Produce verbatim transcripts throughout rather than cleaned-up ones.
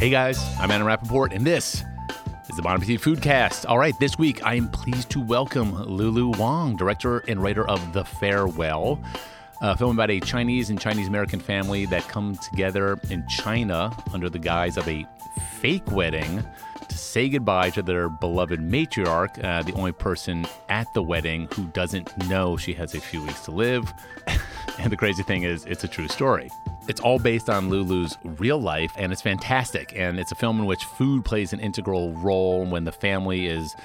Hey guys, I'm Adam Rappaport, and this is the Bon Appetit Foodcast. All right, this week I am pleased to welcome Lulu Wang, director and writer of The Farewell, a film about a Chinese and Chinese-American family that come together in China under the guise of a fake wedding to say goodbye to their beloved matriarch, uh, the only person at the wedding who doesn't know she has a few weeks to live. And the crazy thing is, it's a true story. It's all based on Lulu's real life, and it's fantastic. And it's a film in which food plays an integral role when the family is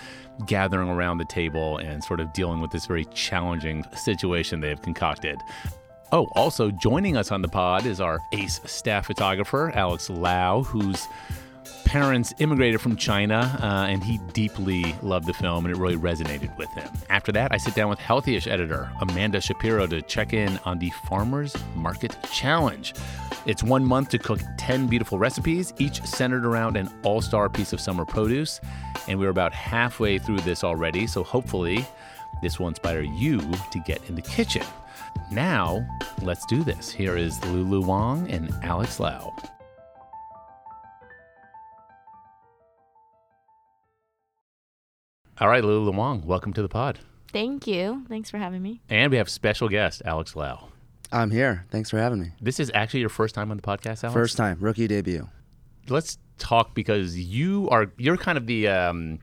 gathering around the table and sort of dealing with this very challenging situation they have concocted. Oh, also joining us on the pod is our ace staff photographer, Alex Lau, who's parents immigrated from China, uh, and he deeply loved the film, and it really resonated with him. After that, I sit down with Healthyish editor Amanda Shapiro to check in on the Farmers Market Challenge. It's one month to cook ten beautiful recipes, each centered around an all-star piece of summer produce, and we're about halfway through this already, so hopefully this will inspire you to get in the kitchen. Now, let's do this. Here is Lulu Wang and Alex Lau. All right, Lulu Wang, welcome to the pod. Thank you. Thanks for having me. And we have special guest, Alex Lau. I'm here. Thanks for having me. This is actually your first time on the podcast, Alex? First time. Rookie debut. Let's talk because you are, you're kind of the um,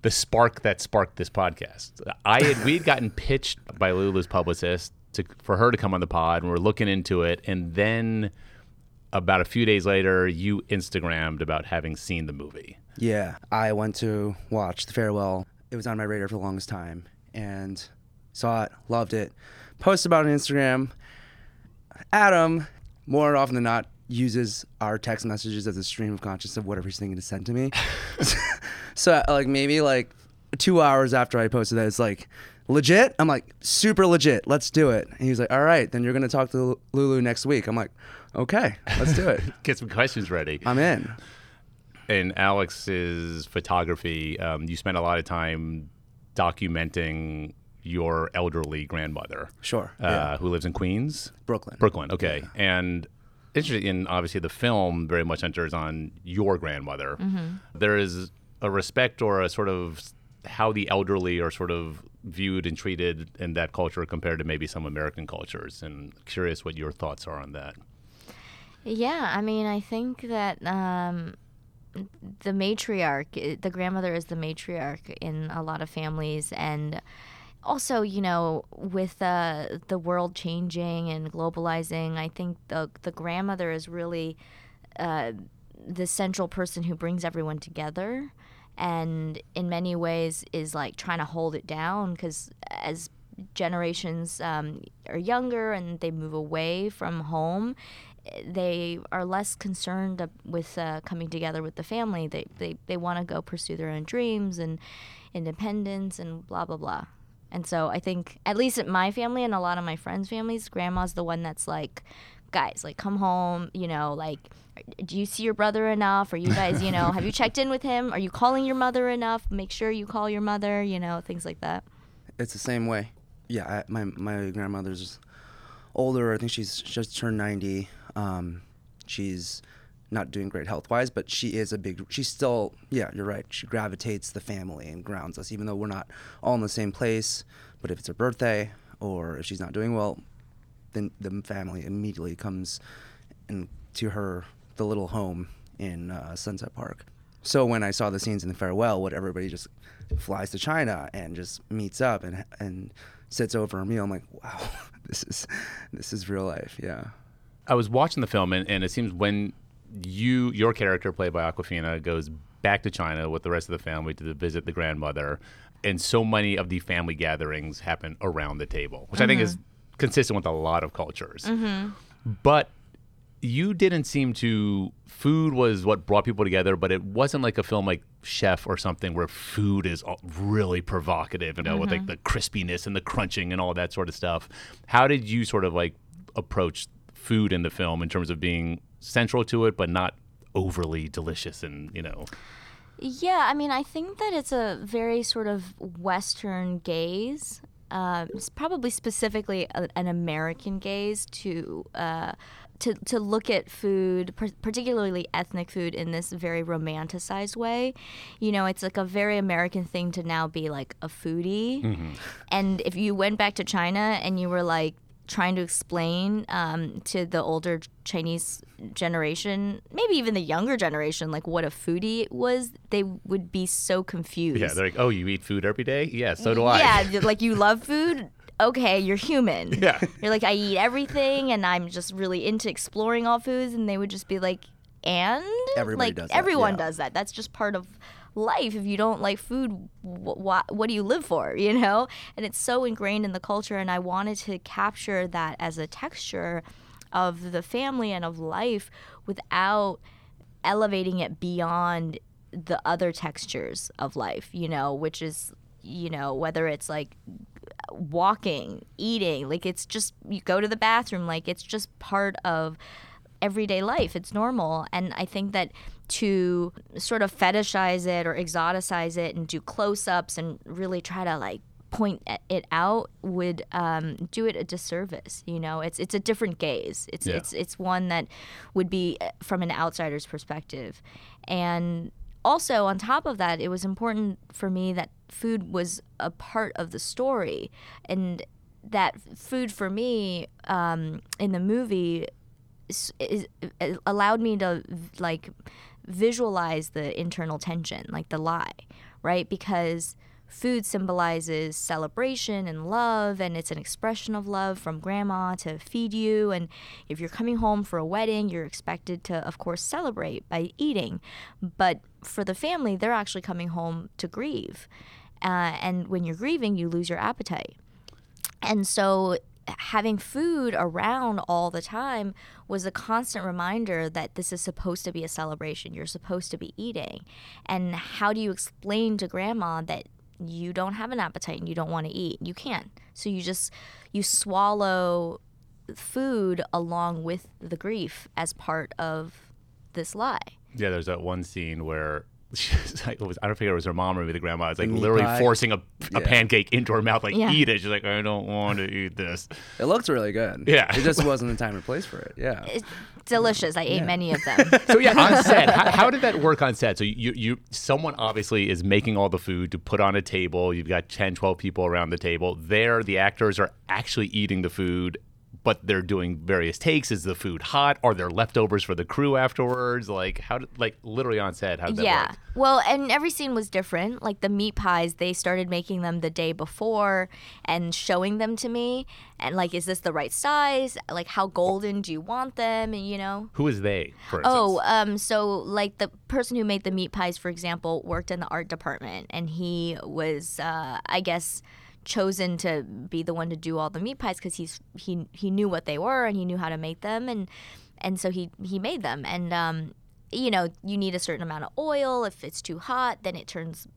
the spark that sparked this podcast. I had, we had gotten pitched by Lulu's publicist to, for her to come on the pod, and we were looking into it, and then about a few days later, you Instagrammed about having seen the movie. Yeah, I went to watch The Farewell. It was on my radar for the longest time, and saw it, loved it. Posted about it on Instagram. Adam, more often than not, uses our text messages as a stream of consciousness of whatever he's thinking to send to me. So, like, maybe like two hours after I posted that, it's like, legit? I'm like, super legit. Let's do it. And he was like, all right, then you're going to talk to Lulu next week. I'm like, okay, let's do it. Get some questions ready. I'm in. In Alex's photography, um, you spent a lot of time documenting your elderly grandmother. Sure. Uh, yeah. Who lives in Queens? Brooklyn. Brooklyn, okay. Yeah. And interesting, and obviously the film very much centers on your grandmother. Mm-hmm. There is a respect or a sort of how the elderly are sort of viewed and treated in that culture compared to maybe some American cultures. And curious what your thoughts are on that. Yeah, I mean, I think that... Um the matriarch, the grandmother is the matriarch in a lot of families. And also, you know, with uh, the world changing and globalizing, I think the the grandmother is really uh, the central person who brings everyone together, and in many ways is like trying to hold it down because as generations um, are younger and they move away from home, they are less concerned with uh, coming together with the family. They they, they want to go pursue their own dreams and independence and blah, blah, blah. And so I think, at least at my family and a lot of my friends' families, grandma's the one that's like, guys, like, come home, you know, like, do you see your brother enough? Are you guys, you know, have you checked in with him? Are you calling your mother enough? Make sure you call your mother, you know, things like that. It's the same way. Yeah, I, my, my grandmother's older. I think she's just turned ninety. Um, she's not doing great health-wise, but she is a big, she's still, yeah, you're right. She gravitates the family and grounds us, even though we're not all in the same place. But if it's her birthday or if she's not doing well, then the family immediately comes in to her, the little home in uh, Sunset Park. So when I saw the scenes in The Farewell, what everybody just flies to China and just meets up and and sits over a meal, I'm like, wow, this is this is real life, yeah. I was watching the film, and, and it seems when you, your character played by Awkwafina, goes back to China with the rest of the family to visit the grandmother, and so many of the family gatherings happen around the table, which mm-hmm. I think is consistent with a lot of cultures. Mm-hmm. But you didn't seem to, food was what brought people together, but it wasn't like a film like Chef or something where food is really provocative, you know, mm-hmm. with like the crispiness and the crunching and all that sort of stuff. How did you sort of like approach food in the film in terms of being central to it but not overly delicious and, you know? Yeah, I mean, I think that it's a very sort of Western gaze um, probably specifically a, an American gaze to uh, to to look at food, particularly ethnic food, in this very romanticized way. You know, it's like a very American thing to now be like a foodie. Mm-hmm. And if you went back to China and you were like trying to explain um, to the older Chinese generation, maybe even the younger generation, like what a foodie was, they would be so confused. Yeah, they're like, oh, you eat food every day? Yeah, so do I. Yeah, like you love food? Okay, you're human. Yeah. You're like, I eat everything and I'm just really into exploring all foods. And they would just be like, and? Everybody like, does that. Everyone yeah. does that. That's just part of life. If you don't like food, wh- wh- what do you live for, you know? And it's so ingrained in the culture, and I wanted to capture that as a texture of the family and of life without elevating it beyond the other textures of life, you know, which is, you know, whether it's like walking, eating, like it's just, you go to the bathroom, like it's just part of everyday life. It's normal. And I think that to sort of fetishize it or exoticize it and do close-ups and really try to like point it out would um, do it a disservice. You know, it's it's a different gaze. It's yeah. it's it's one that would be from an outsider's perspective. And also on top of that, it was important for me that food was a part of the story, and that food for me um, in the movie is, is, is allowed me to like visualize the internal tension, like the lie, right? Because food symbolizes celebration and love, and it's an expression of love from grandma to feed you. And if you're coming home for a wedding, you're expected to, of course, celebrate by eating. But for the family, they're actually coming home to grieve. Uh, and when you're grieving, you lose your appetite. And so having food around all the time was a constant reminder that this is supposed to be a celebration. You're supposed to be eating. And how do you explain to grandma that you don't have an appetite and you don't want to eat? You can't. So you just, you swallow food along with the grief as part of this lie. Yeah, there's that one scene where she's like, it was, I don't think it was her mom or maybe the grandma. It's like literally pie. forcing a, yeah. a pancake into her mouth, like yeah. eat it. She's like, I don't want to eat this. It looks really good. Yeah, it just wasn't the time and place for it. Yeah, it's delicious. I ate yeah. many of them. So yeah, on set, how, how did that work on set? So you, you, someone obviously is making all the food to put on a table. You've got ten, twelve people around the table. There, the actors are actually eating the food, but they're doing various takes. Is the food hot? Are there leftovers for the crew afterwards? Like, how? Did, like, literally on set, how did that yeah. work? Well, and every scene was different. Like, the meat pies, they started making them the day before and showing them to me. And, like, is this the right size? Like, how golden do you want them? And, you know? Who is they, for instance? Oh, um, so, like, the person who made the meat pies, for example, worked in the art department. And he was, uh, I guess... chosen to be the one to do all the meat pies because he's he he knew what they were and he knew how to make them, and and so he he made them. And um you know, you need a certain amount of oil. If it's too hot, then it turns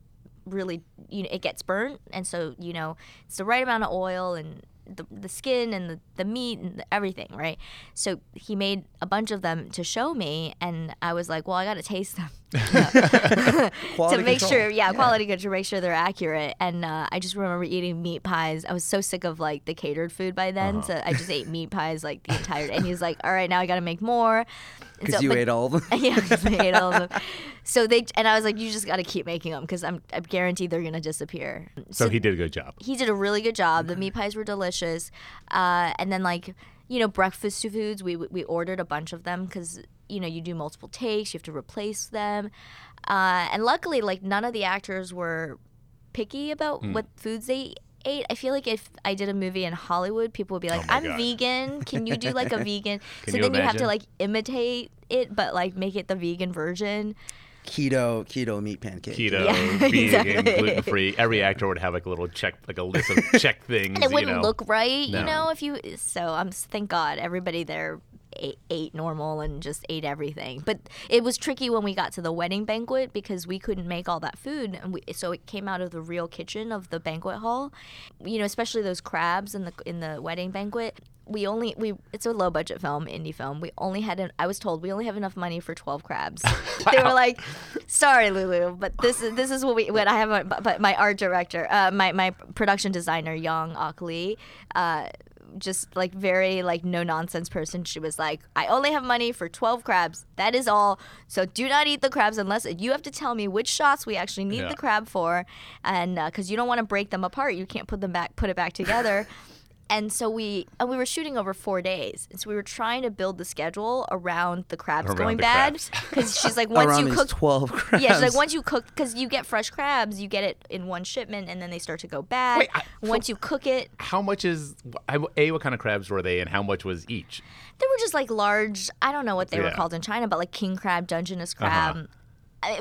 really, you know, it gets burnt. And so, you know, it's the right amount of oil and the the skin and the, the meat and the, everything, right? So he made a bunch of them to show me, and I was like, well, I got to taste them. to make control. sure, yeah, yeah, quality control, make sure they're accurate. And uh, I just remember eating meat pies. I was so sick of like the catered food by then, uh-huh. so I just ate meat pies like the entire day. And he was like, all right, now I got to make more. Because so, you but, ate all of them? Yeah, because I ate all of them. So they, and I was like, you just got to keep making them because I'm, I'm guaranteed they're going to disappear. So, so he did a good job. He did a really good job. The meat pies were delicious. Uh, and then like, you know, breakfast foods, we we ordered a bunch of them because, you know, you do multiple takes, you have to replace them. Uh, and luckily, like, none of the actors were picky about mm. what foods they ate. I feel like if I did a movie in Hollywood, people would be like, oh I'm God. vegan. Can you do, like, a vegan? So you then imagine? You have to, like, imitate it, but, like, make it the vegan version. Keto, keto meat pancake. Keto, yeah, vegan, exactly. gluten free. Every actor would have like a little check, like a list of check things. And it wouldn't you know. look right, no. you know. If you so, I'm um, thank God everybody there ate, ate normal and just ate everything. But it was tricky when we got to the wedding banquet because we couldn't make all that food. And we, so it came out of the real kitchen of the banquet hall, you know, especially those crabs in the in the wedding banquet. We only, we, it's a low budget film, indie film. We only had, an, I was told we only have enough money for twelve crabs. Wow. They were like, sorry, Lulu, but this is, this is what we, what I have, my, but my art director, uh, my, my production designer, Young Ok Lee, uh, just like very like no nonsense person. She was like, I only have money for twelve crabs. That is all. So do not eat the crabs unless you have to tell me which shots we actually need yeah. the crab for. And uh, cause you don't want to break them apart. You can't put them back, put it back together. And so we and we were shooting over four days. And so we were trying to build the schedule around the crabs around going the bad. Because she's like, once around you cook twelve crabs. Yeah, she's like, once you cook, because you get fresh crabs, you get it in one shipment, and then they start to go bad. Wait, I, once so you cook it, how much is a what kind of crabs were they, and how much was each? They were just like large. I don't know what they yeah. were called in China, but like king crab, Dungeness crab. Uh-huh.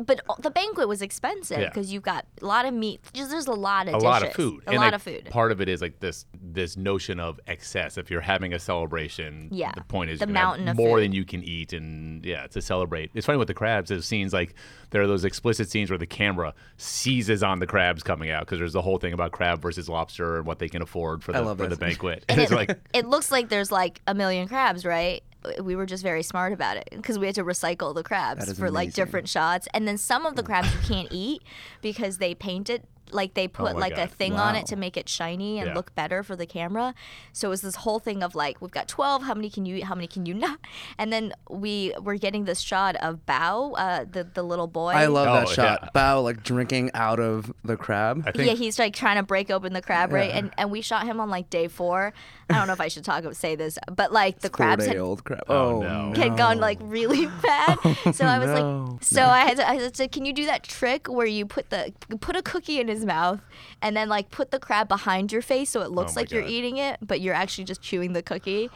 But the banquet was expensive because yeah. you've got a lot of meat. Just, there's a lot of a dishes. lot of food. A and lot like, of food. Part of it is like this this notion of excess. If you're having a celebration, yeah. the point is the you're mountain have of more food. Than you can eat, and yeah, to celebrate. It's funny with the crabs. There's scenes like there are those explicit scenes where the camera seizes on the crabs coming out because there's the whole thing about crab versus lobster and what they can afford for the, I love for the banquet. And it's it, like it looks like there's like a million crabs, right? We were just very smart about it because we had to recycle the crabs for amazing. Like different shots. And then some of the crabs you can't eat because they paint it. Like they put oh like God. a thing wow. on it to make it shiny and yeah. look better for the camera. So it was this whole thing of like, we've got twelve, how many can you eat, how many can you not? And then we were getting this shot of Bao, uh, the, the little boy. I love oh, that shot. Yeah. Bao like drinking out of the crab. I think... Yeah, he's like trying to break open the crab, right? Yeah. And and we shot him on like day four. I don't know if I should talk say this, but like the it's crabs had, old crab. oh, no. had gone like really bad. Oh, so I was no. like, so no. I had to, I said, can you do that trick where you put the put a cookie in his mouth and then like put the crab behind your face so it looks oh like God. you're eating it, but you're actually just chewing the cookie.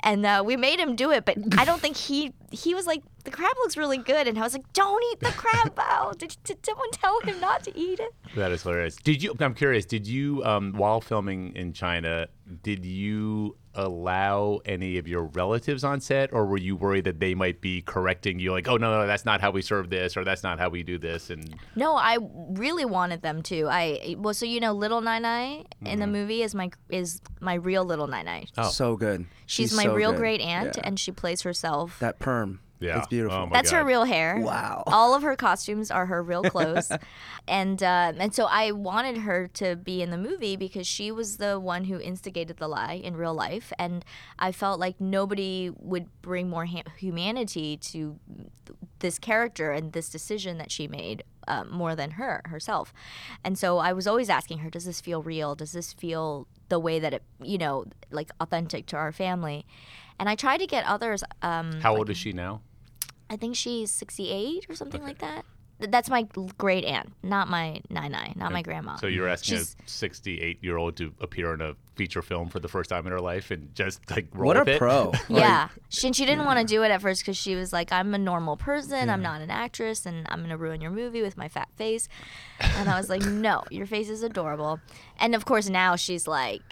And uh, we made him do it, but I don't think he he was like, the crab looks really good, and I was like, don't eat the crab, Bao. Did, did someone tell him not to eat it? That is hilarious. Did you? I'm curious. Did you, um, while filming in China, did you allow any of your relatives on set, or were you worried that they might be correcting you, like, oh no, no, that's not how we serve this, or that's not how we do this? And no, I really wanted them to. I well, so you know, Little Nai Nai mm-hmm. in the movie is my is my real Little Nai Nai. Oh, so good. She's, She's my so real good. great aunt, yeah. and she plays herself. That perm. Yeah. It's beautiful. Oh That's God. her real hair. Wow. All of her costumes are her real clothes. and uh, and so I wanted her to be in the movie because she was the one who instigated the lie in real life. And I felt like nobody would bring more ha- humanity to th- this character and this decision that she made. Uh, more than her, herself. And so I was always asking her, does this feel real? Does this feel the way that it, you know, like authentic to our family? And I tried to get others. Um, How like, old is she now? I think she's sixty-eight or something okay. like that. That's my great aunt, not my nai nai, not okay. my grandma. So you're asking she's, a sixty-eight-year-old to appear in a feature film for the first time in her life and just like roll with it? What a pro. yeah. She, and she didn't yeah. want to do it at first because she was like, I'm a normal person. Yeah. I'm not an actress, and I'm going to ruin your movie with my fat face. And I was like, no, your face is adorable. And, of course, now she's like...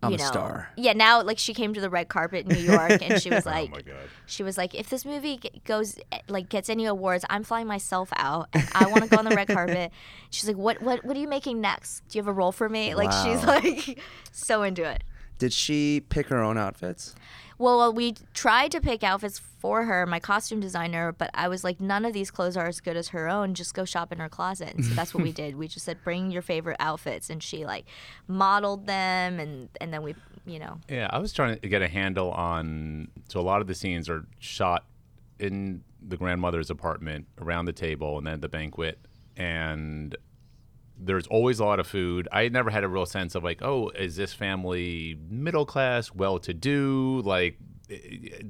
You I'm know. a star. Yeah, now like she came to the red carpet in New York, and she was like, oh my God. she was like, if this movie goes like gets any awards, I'm flying myself out, and I want to go on the red carpet. She's like, what, what, what are you making next? Do you have a role for me? Like wow. she's like so into it. Did she pick her own outfits? Well, well, we tried to pick outfits for her, my costume designer, but I was like, none of these clothes are as good as her own. Just go shop in her closet. And so that's what we did. We just said, bring your favorite outfits. And she like modeled them, and, and then we, you know. Yeah, I was trying to get a handle on, so a lot of the scenes are shot in the grandmother's apartment, around the table, and then the banquet. And there's always a lot of food. I never had a real sense of like, oh, is this family middle class, well-to-do? Like,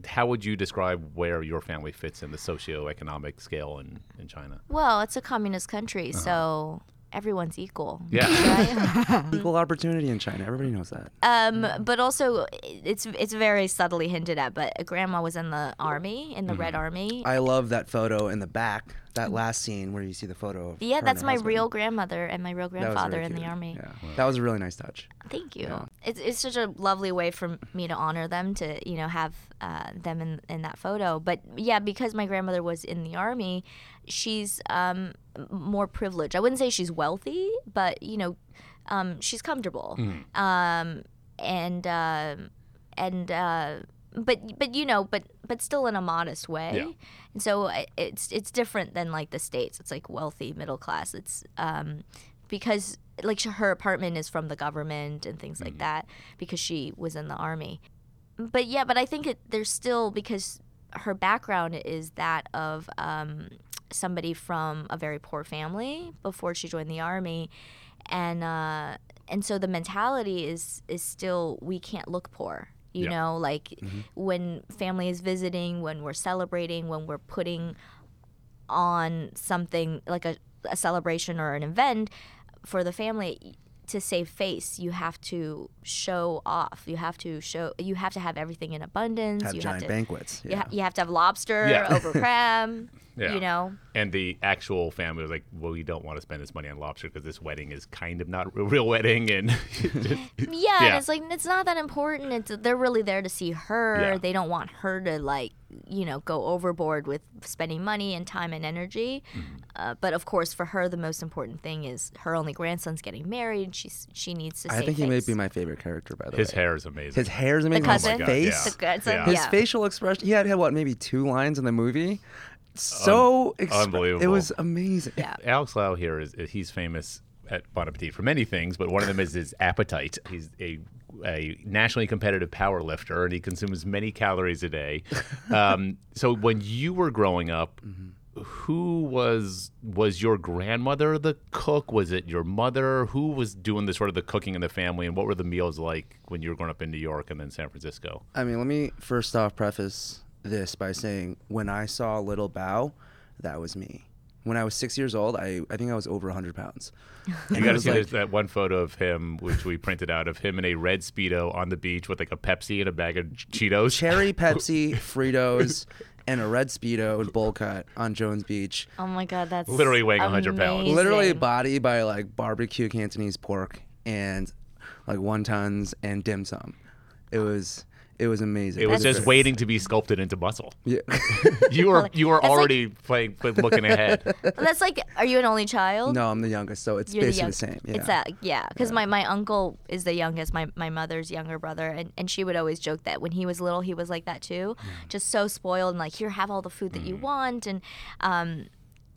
how would you describe where your family fits in the socioeconomic scale in, in China? Well, it's a communist country, uh-huh. so everyone's equal. Yeah. Right? Equal opportunity in China. Everybody knows that. Um, yeah. But also, it's it's very subtly hinted at, but grandma was in the army, in the mm-hmm. Red Army. I love that photo in the back. That last scene where you see the photo of yeah, that's my husband. Real grandmother and my real grandfather really in the army. Yeah. Wow. That was a really nice touch. Thank you. Yeah. It's it's such a lovely way for me to honor them, to you know have uh, them in in that photo. But yeah, because my grandmother was in the army, she's um, more privileged. I wouldn't say she's wealthy, but you know, um, she's comfortable. Mm. Um, and uh, and. Uh, But but you know but but still in a modest way, yeah. And so it's it's different than like the States. It's like wealthy middle class. It's um, because like her apartment is from the government and things mm-hmm. like that because she was in the army. But yeah, but I think it, there's still because her background is that of um, somebody from a very poor family before she joined the army, and uh, and so the mentality is is still we can't look poor. You yeah. know, like mm-hmm. when family is visiting, when we're celebrating, when we're putting on something like a, a celebration or an event for the family to save face, you have to show off. You have to show. You have to have everything in abundance. Have you giant have to, banquets. Yeah. You, ha- you have to have lobster yeah. over crab. Yeah. You know, and the actual family was like, well, you don't want to spend this money on lobster because this wedding is kind of not a real wedding. And just, yeah, yeah. And it's like, it's not that important. It's, they're really there to see her. Yeah. They don't want her to, like, you know, go overboard with spending money and time and energy. Mm-hmm. Uh, but, of course, for her, the most important thing is her only grandson's getting married. She's, she needs to save I think face. He may be my favorite character, by the His way. His hair is amazing. His hair is amazing. The cousin. Oh my God. Face. Yeah. The cousin. Yeah. His yeah. facial expression. He had, had, what, maybe two lines in the movie? So Un- exp- unbelievable! It was amazing. Yeah. Alex Lau here is—he's famous at Bon Appetit for many things, but one of them is his appetite. He's a, a nationally competitive power lifter, and he consumes many calories a day. Um, so, when you were growing up, mm-hmm. who was was your grandmother the cook? Was it your mother? Who was doing the sort of the cooking in the family, and what were the meals like when you were growing up in New York and then San Francisco? I mean, let me first off preface this by saying when I saw Little Bao, that was me. When I was six years old, I, I think I was over one hundred pounds. You got to see like, that one photo of him, which we printed out, of him in a red Speedo on the beach with like a Pepsi and a bag of Cheetos. Cherry Pepsi, Fritos, and a red Speedo with bowl cut on Jones Beach. Oh my God, that's literally weighing amazing. one hundred pounds. Literally a body by like barbecue Cantonese pork and like wontons and dim sum. It was... It was amazing. It was that's just great. Waiting to be sculpted into muscle. Yeah. you were you were that's already like, playing, looking ahead. That's like, are you an only child? No, I'm the youngest, so it's You're basically the, the same. Yeah. It's that, yeah, because yeah. my, my uncle is the youngest, my, my mother's younger brother, and, and she would always joke that when he was little, he was like that too, mm. just so spoiled and like, here, have all the food that mm. you want, and um.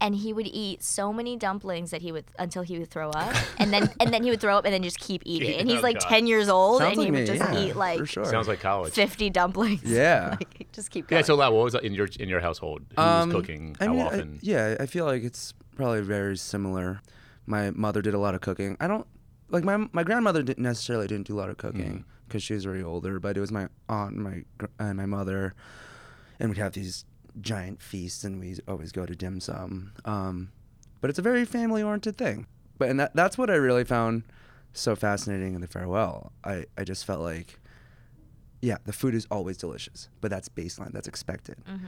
And he would eat so many dumplings that he would until he would throw up, and then and then he would throw up and then just keep eating. And he's oh, like God. ten years old, Sounds and like he would me, just yeah, eat like sure. Sounds like college. fifty dumplings. Yeah, like, just keep going. Yeah. So, Lau, what was in your in your household? Who um, was cooking? I how mean, often? I, yeah, I feel like it's probably very similar. My mother did a lot of cooking. I don't like my my grandmother didn't necessarily didn't do a lot of cooking because mm. she was very older. But it was my aunt, and my and my mother, and we'd have these giant feasts, and we always go to dim sum. Um, but it's a very family-oriented thing. But and that, that's what I really found so fascinating in The Farewell. I, I just felt like, yeah, the food is always delicious, but that's baseline. That's expected. Mm-hmm.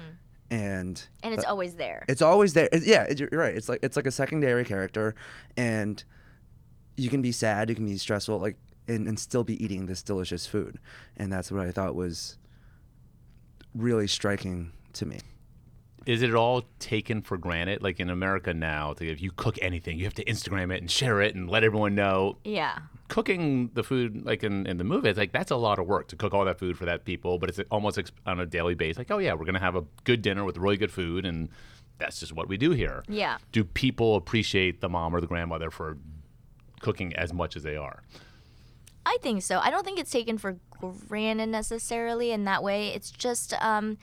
And and it's uh, always there. It's always there. It, yeah, it, you're right. It's like it's like a secondary character, and you can be sad, you can be stressful, like and, and still be eating this delicious food. And that's what I thought was really striking to me. Is it all taken for granted? Like in America now, if you cook anything, you have to Instagram it and share it and let everyone know. Yeah. Cooking the food, like in, in the movie, it's like that's a lot of work to cook all that food for that people, but it's almost on a daily basis. Like, oh yeah, we're going to have a good dinner with really good food, and that's just what we do here. Yeah. Do people appreciate the mom or the grandmother for cooking as much as they are? I think so. I don't think it's taken for granted necessarily in that way. It's just... Um,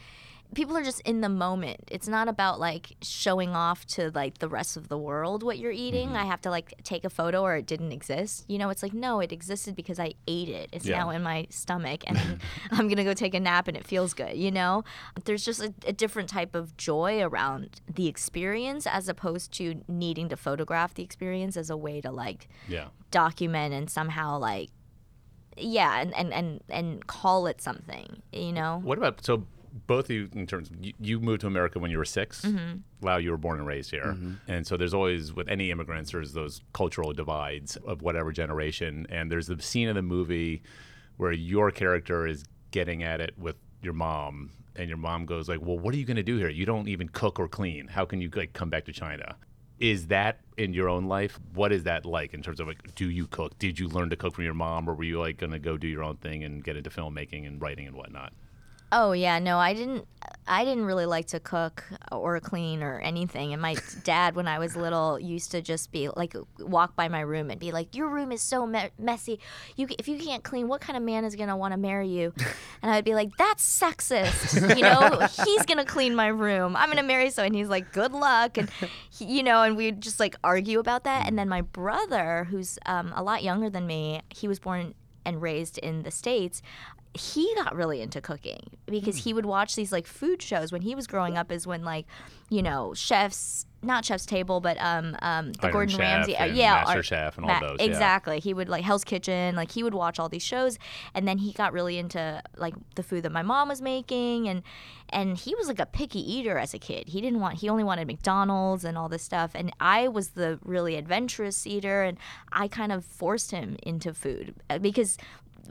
people are just in the moment. It's not about like showing off to like the rest of the world what you're eating. Mm-hmm. I have to like take a photo or it didn't exist. You know, it's like, no, it existed because I ate it. It's yeah. now in my stomach, and I'm going to go take a nap and it feels good. You know, there's just a, a different type of joy around the experience as opposed to needing to photograph the experience as a way to like yeah. document and somehow like, yeah, and, and, and, and call it something, you know? What about, so both of you, in terms of, you, you moved to America when you were six. Mm-hmm. Lau, you were born and raised here. Mm-hmm. And so there's always, with any immigrants, there's those cultural divides of whatever generation. And there's the scene in the movie where your character is getting at it with your mom, and your mom goes like, well, what are you going to do here? You don't even cook or clean. How can you like come back to China? Is that in your own life? What is that like in terms of like, do you cook? Did you learn to cook from your mom, or were you like going to go do your own thing and get into filmmaking and writing and whatnot? Oh yeah, no, I didn't. I didn't really like to cook or clean or anything. And my dad, when I was little, used to just be like, walk by my room and be like, "Your room is so me- messy. You, if you can't clean, what kind of man is gonna want to marry you?" And I would be like, "That's sexist. You know, he's gonna clean my room. I'm gonna marry someone." And he's like, "Good luck." And he, you know, and we'd just like argue about that. And then my brother, who's um, a lot younger than me, he was born and raised in the States. He got really into cooking because he would watch these like food shows when he was growing up, is when like, you know, chefs, not Chef's Table, but um, um, the Iron Gordon Chef Ramsay, and uh, yeah, Master or, Chef and all Ma- those. Exactly. Yeah. He would like Hell's Kitchen, like he would watch all these shows, and then he got really into like the food that my mom was making, and and he was like a picky eater as a kid. He didn't want, he only wanted McDonald's and all this stuff, and I was the really adventurous eater, and I kind of forced him into food because.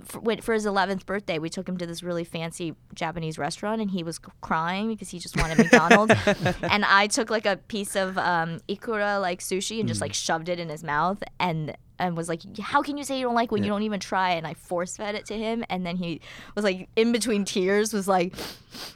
For his eleventh birthday, we took him to this really fancy Japanese restaurant, and he was crying because he just wanted McDonald's. And I took like a piece of um, ikura like sushi and just like shoved it in his mouth, and and was like, "How can you say you don't like when yeah. you don't even try?" And I force fed it to him, and then he was like, in between tears, was like,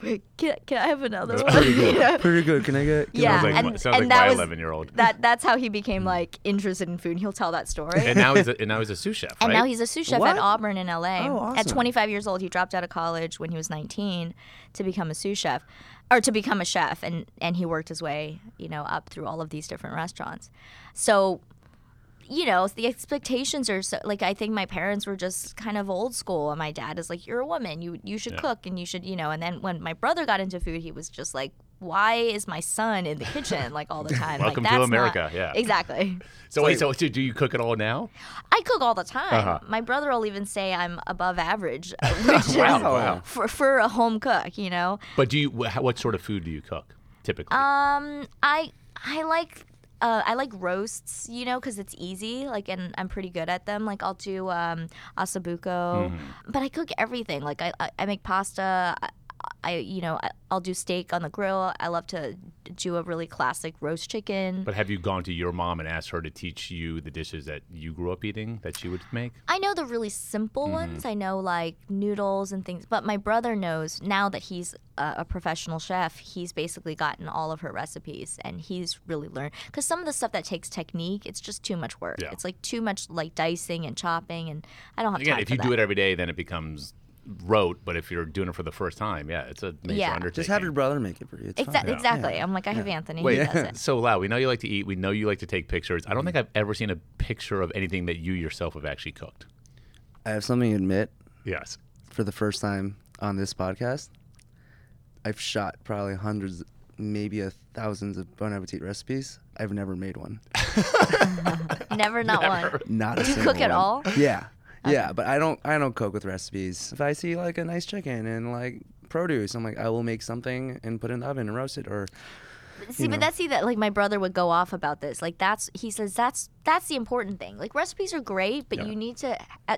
"Wait, can, can I have another one?" Pretty good. Yeah. Pretty good. Can I get? Can yeah, like, and, sounds and like that my was, eleven-year-old. That that's how he became like interested in food. He'll tell that story. And now he's a, and now he's a sous chef. Right? And now he's a sous chef what? at Auburn in L A. Oh, awesome. At twenty-five years old, he dropped out of college when he was nineteen to become a sous chef, or to become a chef, and and he worked his way, you know, up through all of these different restaurants. So. You know, the expectations are so, like, I think my parents were just kind of old school, and my dad is like, "You're a woman, you you should yeah. cook, and you should, you know." And then when my brother got into food, he was just like, "Why is my son in the kitchen like all the time?" Welcome like, that's to America, not... yeah. Exactly. So, so wait, so do you cook at all now? I cook all the time. Uh-huh. My brother will even say I'm above average, which wow, is wow. For, for a home cook, you know. But do you, what sort of food do you cook typically? Um, I I like. Uh, I like roasts, you know, because it's easy, like, and I'm pretty good at them. Like, I'll do um, asabuco, mm-hmm. but I cook everything. Like, I I make pasta. I, I you know, I, I'll do steak on the grill. I love to do a really classic roast chicken. But have you gone to your mom and asked her to teach you the dishes that you grew up eating that she would make? I know the really simple mm-hmm. ones. I know, like, noodles and things. But my brother knows now that he's a professional chef, he's basically gotten all of her recipes, and he's really learned, because some of the stuff that takes technique, it's just too much work. Yeah. It's like too much like dicing and chopping, and I don't have Again, time for that. If you do it every day, then it becomes rote, but if you're doing it for the first time, yeah, it's a major yeah. undertaking. Just have your brother make it for you. It's Exa- yeah. Exactly. Yeah. I'm like, I have yeah. Anthony. Wait, he does it. So Lau, we know you like to eat. We know you like to take pictures. I don't think I've ever seen a picture of anything that you yourself have actually cooked. I have something to admit. Yes. For the first time on this podcast, I've shot probably hundreds, maybe a thousands of Bon Appetit recipes. I've never made one. never, not never. one. Not a Do you cook one. At all? Yeah, okay. yeah, but I don't. I don't cook with recipes. If I see like a nice chicken and like produce, I'm like, I will make something and put it in the oven and roast it. Or see, but know. that's see that like my brother would go off about this. Like that's he says that's that's the important thing. Like recipes are great, but yeah. you need to.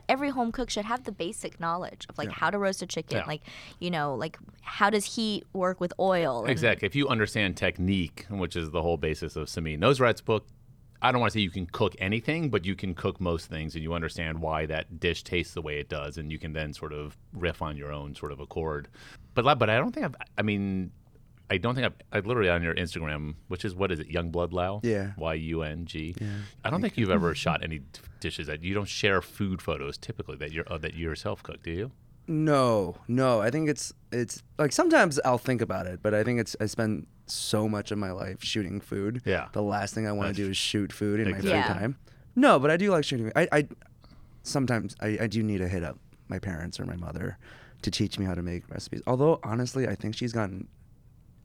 Every home cook should have the basic knowledge of like yeah. how to roast a chicken. Yeah. Like you know, like. How does heat work with oil? And exactly. If you understand technique, which is the whole basis of Samin Nosrat's book, I don't want to say you can cook anything, but you can cook most things, and you understand why that dish tastes the way it does, and you can then sort of riff on your own sort of accord. But but I don't think I've, I mean, I don't think I've, I've literally on your Instagram, which is, what is it, Youngblood Lau? Yeah. Y U N G. Yeah. I don't think you've ever shot any dishes that you don't share food photos typically that, you're, uh, that you yourself cook, do you? No, no. I think it's it's like sometimes I'll think about it, but I think it's I spend so much of my life shooting food. Yeah. The last thing I want to do is shoot food in exactly. my free yeah. time. No, but I do like shooting. I, I sometimes I, I do need to hit up my parents or my mother to teach me how to make recipes. Although honestly, I think she's gotten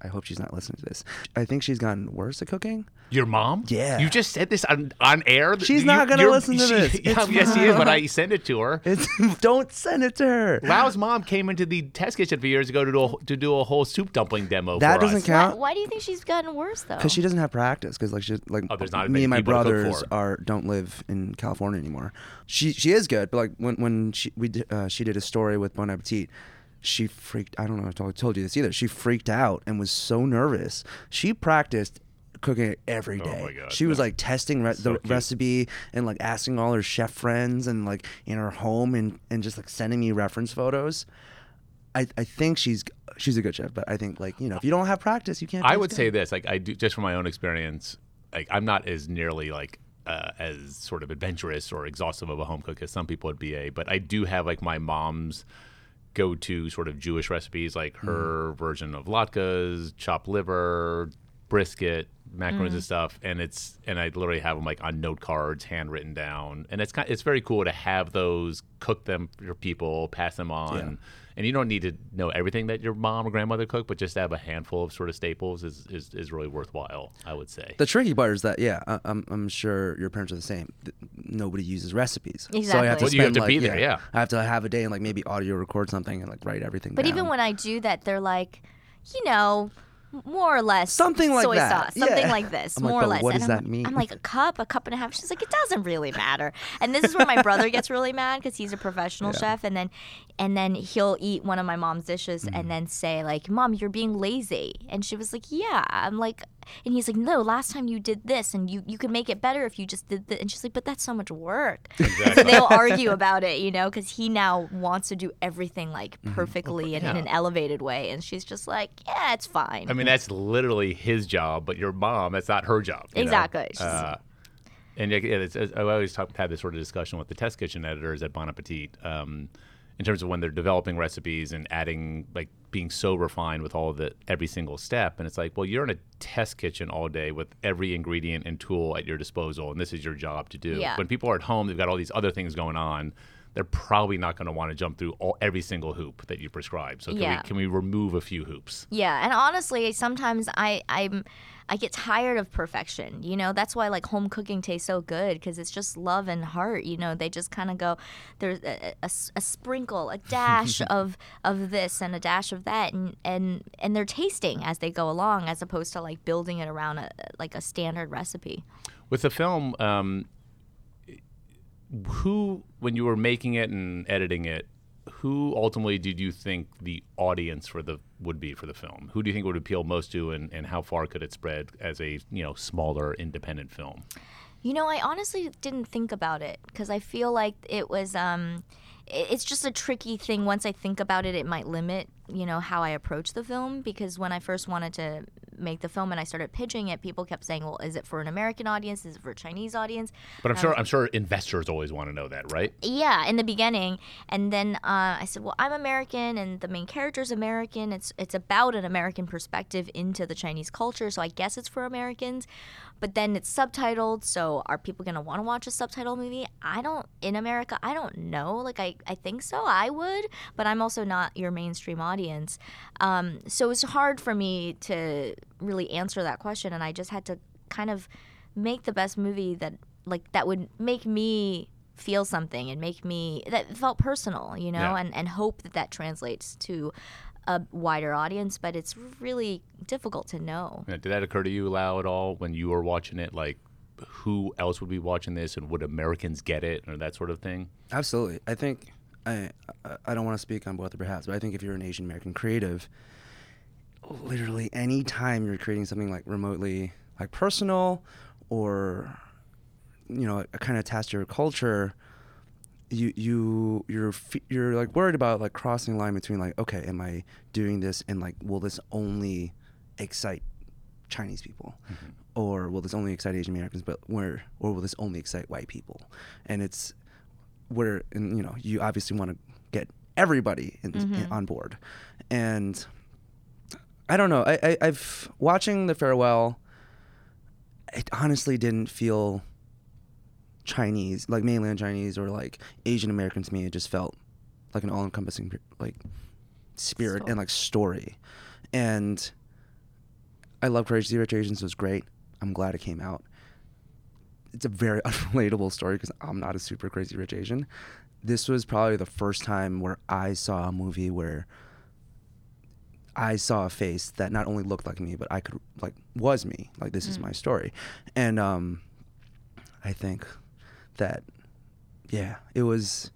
I hope she's not listening to this. I think she's gotten worse at cooking. Your mom? Yeah. You just said this on, on air? She's you, not going to listen to she, this. Yeah, yes, she is, but I send it to her. It's, don't send it to her. Lau's mom came into the test kitchen a few years ago to do a, to do a whole soup dumpling demo that for us. That doesn't count. Why, why do you think she's gotten worse, though? Because she doesn't have practice. Because like, like, oh, there's not me and my brothers are don't live in California anymore. She she is good, but like when, when she, we, uh, she did a story with Bon Appetit, she freaked, I don't know if I told you this either, she freaked out and was so nervous. She practiced cooking every day. Oh my God, she was like testing re- so the cute. recipe and like asking all her chef friends and like in her home and, and just like sending me reference photos. I, I think she's she's a good chef, but I think like, you know, if you don't have practice, you can't. I would good. say this, like I do, just from my own experience, like I'm not as nearly like Uh, as sort of adventurous or exhaustive of a home cook as some people would be, a, but I do have like my mom's go-to sort of Jewish recipes, like her mm. version of latkes, chopped liver, brisket, macarons mm. and stuff, and it's and I literally have them like on note cards, handwritten down, and it's kind of, it's very cool to have those, cook them for people, pass them on, yeah. and you don't need to know everything that your mom or grandmother cooked, but just to have a handful of sort of staples is is, is really worthwhile, I would say. The tricky part is that, yeah, I, I'm I'm sure your parents are the same. Nobody uses recipes, exactly. So I have to well, spend, you have to like, be there. Yeah, yeah, I have to have a day and like maybe audio record something and like write everything. But down. Even when I do that, they're like, you know. More or less, something like soy that. sauce, something yeah. like this, I'm more like, or less. What does and I'm, that mean? I'm like a cup, a cup and a half. She's like, it doesn't really matter. And this is where my brother gets really mad because he's a professional yeah. chef, and then, and then he'll eat one of my mom's dishes mm. and then say like, "Mom, you're being lazy." And she was like, "Yeah." I'm like, and he's like, "No, last time you did this, and you you could make it better if you just did this." And she's like, "But that's so much work." Exactly. So they'll argue about it, you know, because he now wants to do everything like perfectly mm-hmm. and yeah. in an elevated way, and she's just like, "Yeah, it's fine." I mean, I mean, that's literally his job, but your mom, that's not her job. Exactly. Uh, and it, it's, it's, I always talk, have this sort of discussion with the test kitchen editors at Bon Appetit um, in terms of when they're developing recipes and adding, like being so refined with all of the, every single step. And it's like, well, you're in a test kitchen all day with every ingredient and tool at your disposal, and this is your job to do. Yeah. When people are at home, they've got all these other things going on. They're probably not going to want to jump through all, every single hoop that you prescribe. So can, yeah. we, can we remove a few hoops? Yeah, and honestly, sometimes I I'm, I get tired of perfection. You know, that's why like home cooking tastes so good, because it's just love and heart. You know, they just kind of go, there's a, a, a sprinkle, a dash of of this and a dash of that, and, and and they're tasting as they go along, as opposed to like building it around a, like a standard recipe. With the film. Um, Who, when you were making it and editing it, who ultimately did you think the audience for the would be for the film? Who do you think would appeal most to, and, and how far could it spread as a, you know, smaller independent film? You know, I honestly didn't think about it, because I feel like it was. Um, It's just a tricky thing. Once I think about it, it might limit, you know, how I approach the film. Because when I first wanted to make the film and I started pitching it, people kept saying, "Well, is it for an American audience? Is it for a Chinese audience?" But I'm and sure, was, I'm sure investors always want to know that, right? Yeah, in the beginning, and then uh, I said, "Well, I'm American, and the main character's American. It's it's about an American perspective into the Chinese culture, so I guess it's for Americans." But then it's subtitled, so are people going to want to watch a subtitled movie? I don't, in America, I don't know. Like, I, I think so, I would, but I'm also not your mainstream audience. Um, so it's hard for me to really answer that question, and I just had to kind of make the best movie that, like, that would make me feel something and make me, that felt personal, you know, yeah. and, and hope that that translates to a wider audience, but it's really difficult to know. Now, did that occur to you, Lau, at all when you were watching it? Like, who else would be watching this, and would Americans get it, or that sort of thing? Absolutely. I think I I don't want to speak on both of our hats, but I think if you're an Asian American creative, literally any time you're creating something like remotely like personal, or you know, kind of attached to your culture. You you you're you're like worried about like crossing the line between like, okay, am I doing this, and like, will this only excite Chinese people, mm-hmm. or will this only excite Asian Americans, but where or will this only excite white people? And it's where, and you know, you obviously want to get everybody in, mm-hmm. in, on board. And I don't know, I, I I've watching The Farewell. It honestly didn't feel Chinese, like mainland Chinese or like Asian American to me. It just felt like an all-encompassing like spirit so. and like story, and I love Courage the Rich Asians. It was great. I'm glad it came out. It's a very unrelatable story because I'm not a super crazy rich Asian. This was probably the first time where I saw a movie where I saw a face that not only looked like me, but I could, like, was me. Like, this mm. is my story. And um, I think that, yeah, it was...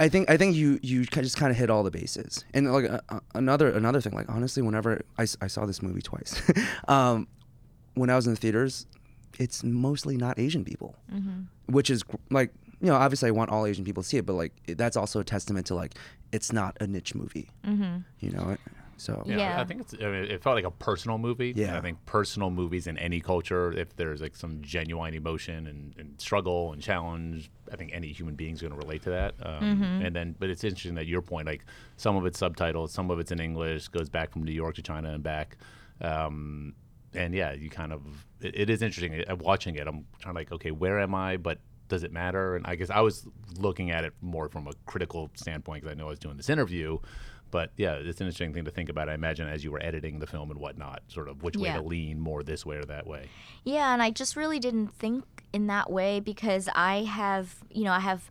I think I think you you just kind of hit all the bases. And like uh, another another thing, like honestly, whenever I, I saw this movie twice, um, when I was in the theaters, it's mostly not Asian people, mm-hmm. which is like, you know, obviously I want all Asian people to see it, but like that's also a testament to like it's not a niche movie, mm-hmm. you know. So yeah, yeah. I think it's, I mean, it felt like a personal movie. Yeah, I think personal movies in any culture, if there's like some genuine emotion and, and struggle and challenge, I think any human being's going to relate to that. Um, mm-hmm. And then, but it's interesting that your point, like some of it's subtitled, some of it's in English, goes back from New York to China and back. Um, and yeah, you kind of, it, it is interesting. I'm watching it. I'm trying to like, okay, where am I? But does it matter? And I guess I was looking at it more from a critical standpoint because I know I was doing this interview. But yeah, it's an interesting thing to think about. I imagine as you were editing the film and whatnot, sort of which yeah. way to lean more this way or that way. Yeah, and I just really didn't think in that way because I have, you know, I have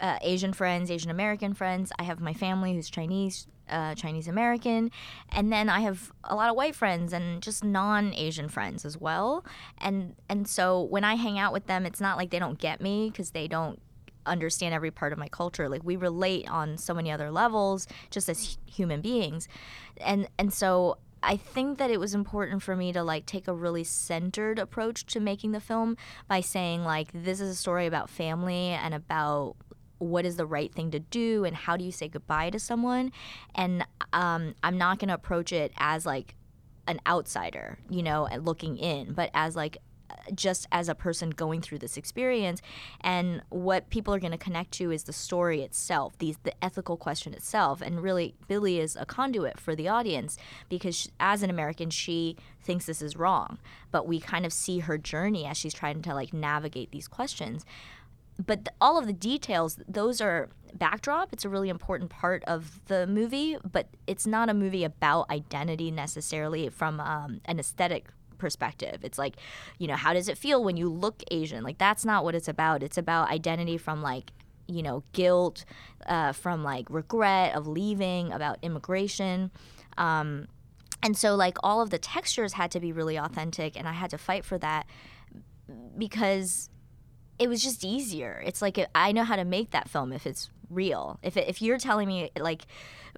uh, Asian friends, Asian American friends. I have my family who's Chinese, uh, Chinese American. And then I have a lot of white friends and just non-Asian friends as well. And, and so when I hang out with them, it's not like they don't get me because they don't understand every part of my culture. Like we relate on so many other levels just as human beings, and and so I think that it was important for me to like take a really centered approach to making the film by saying like this is a story about family and about what is the right thing to do and how do you say goodbye to someone. And um, I'm not going to approach it as like an outsider, you know, and looking in, but as like just as a person going through this experience. And what people are going to connect to is the story itself, these the ethical question itself. And really Billie is a conduit for the audience because she, as an American, she thinks this is wrong, but we kind of see her journey as she's trying to like navigate these questions. But the, all of the details, those are backdrop. It's a really important part of the movie, but it's not a movie about identity necessarily from um, an aesthetic perspective. It's like, you know, how does it feel when you look Asian? Like that's not what it's about. It's about identity from like, you know, guilt, uh, from like regret of leaving, about immigration. Um, and so like all of the textures had to be really authentic, and I had to fight for that because it was just easier. It's like I know how to make that film if it's real. If it, if you're telling me like,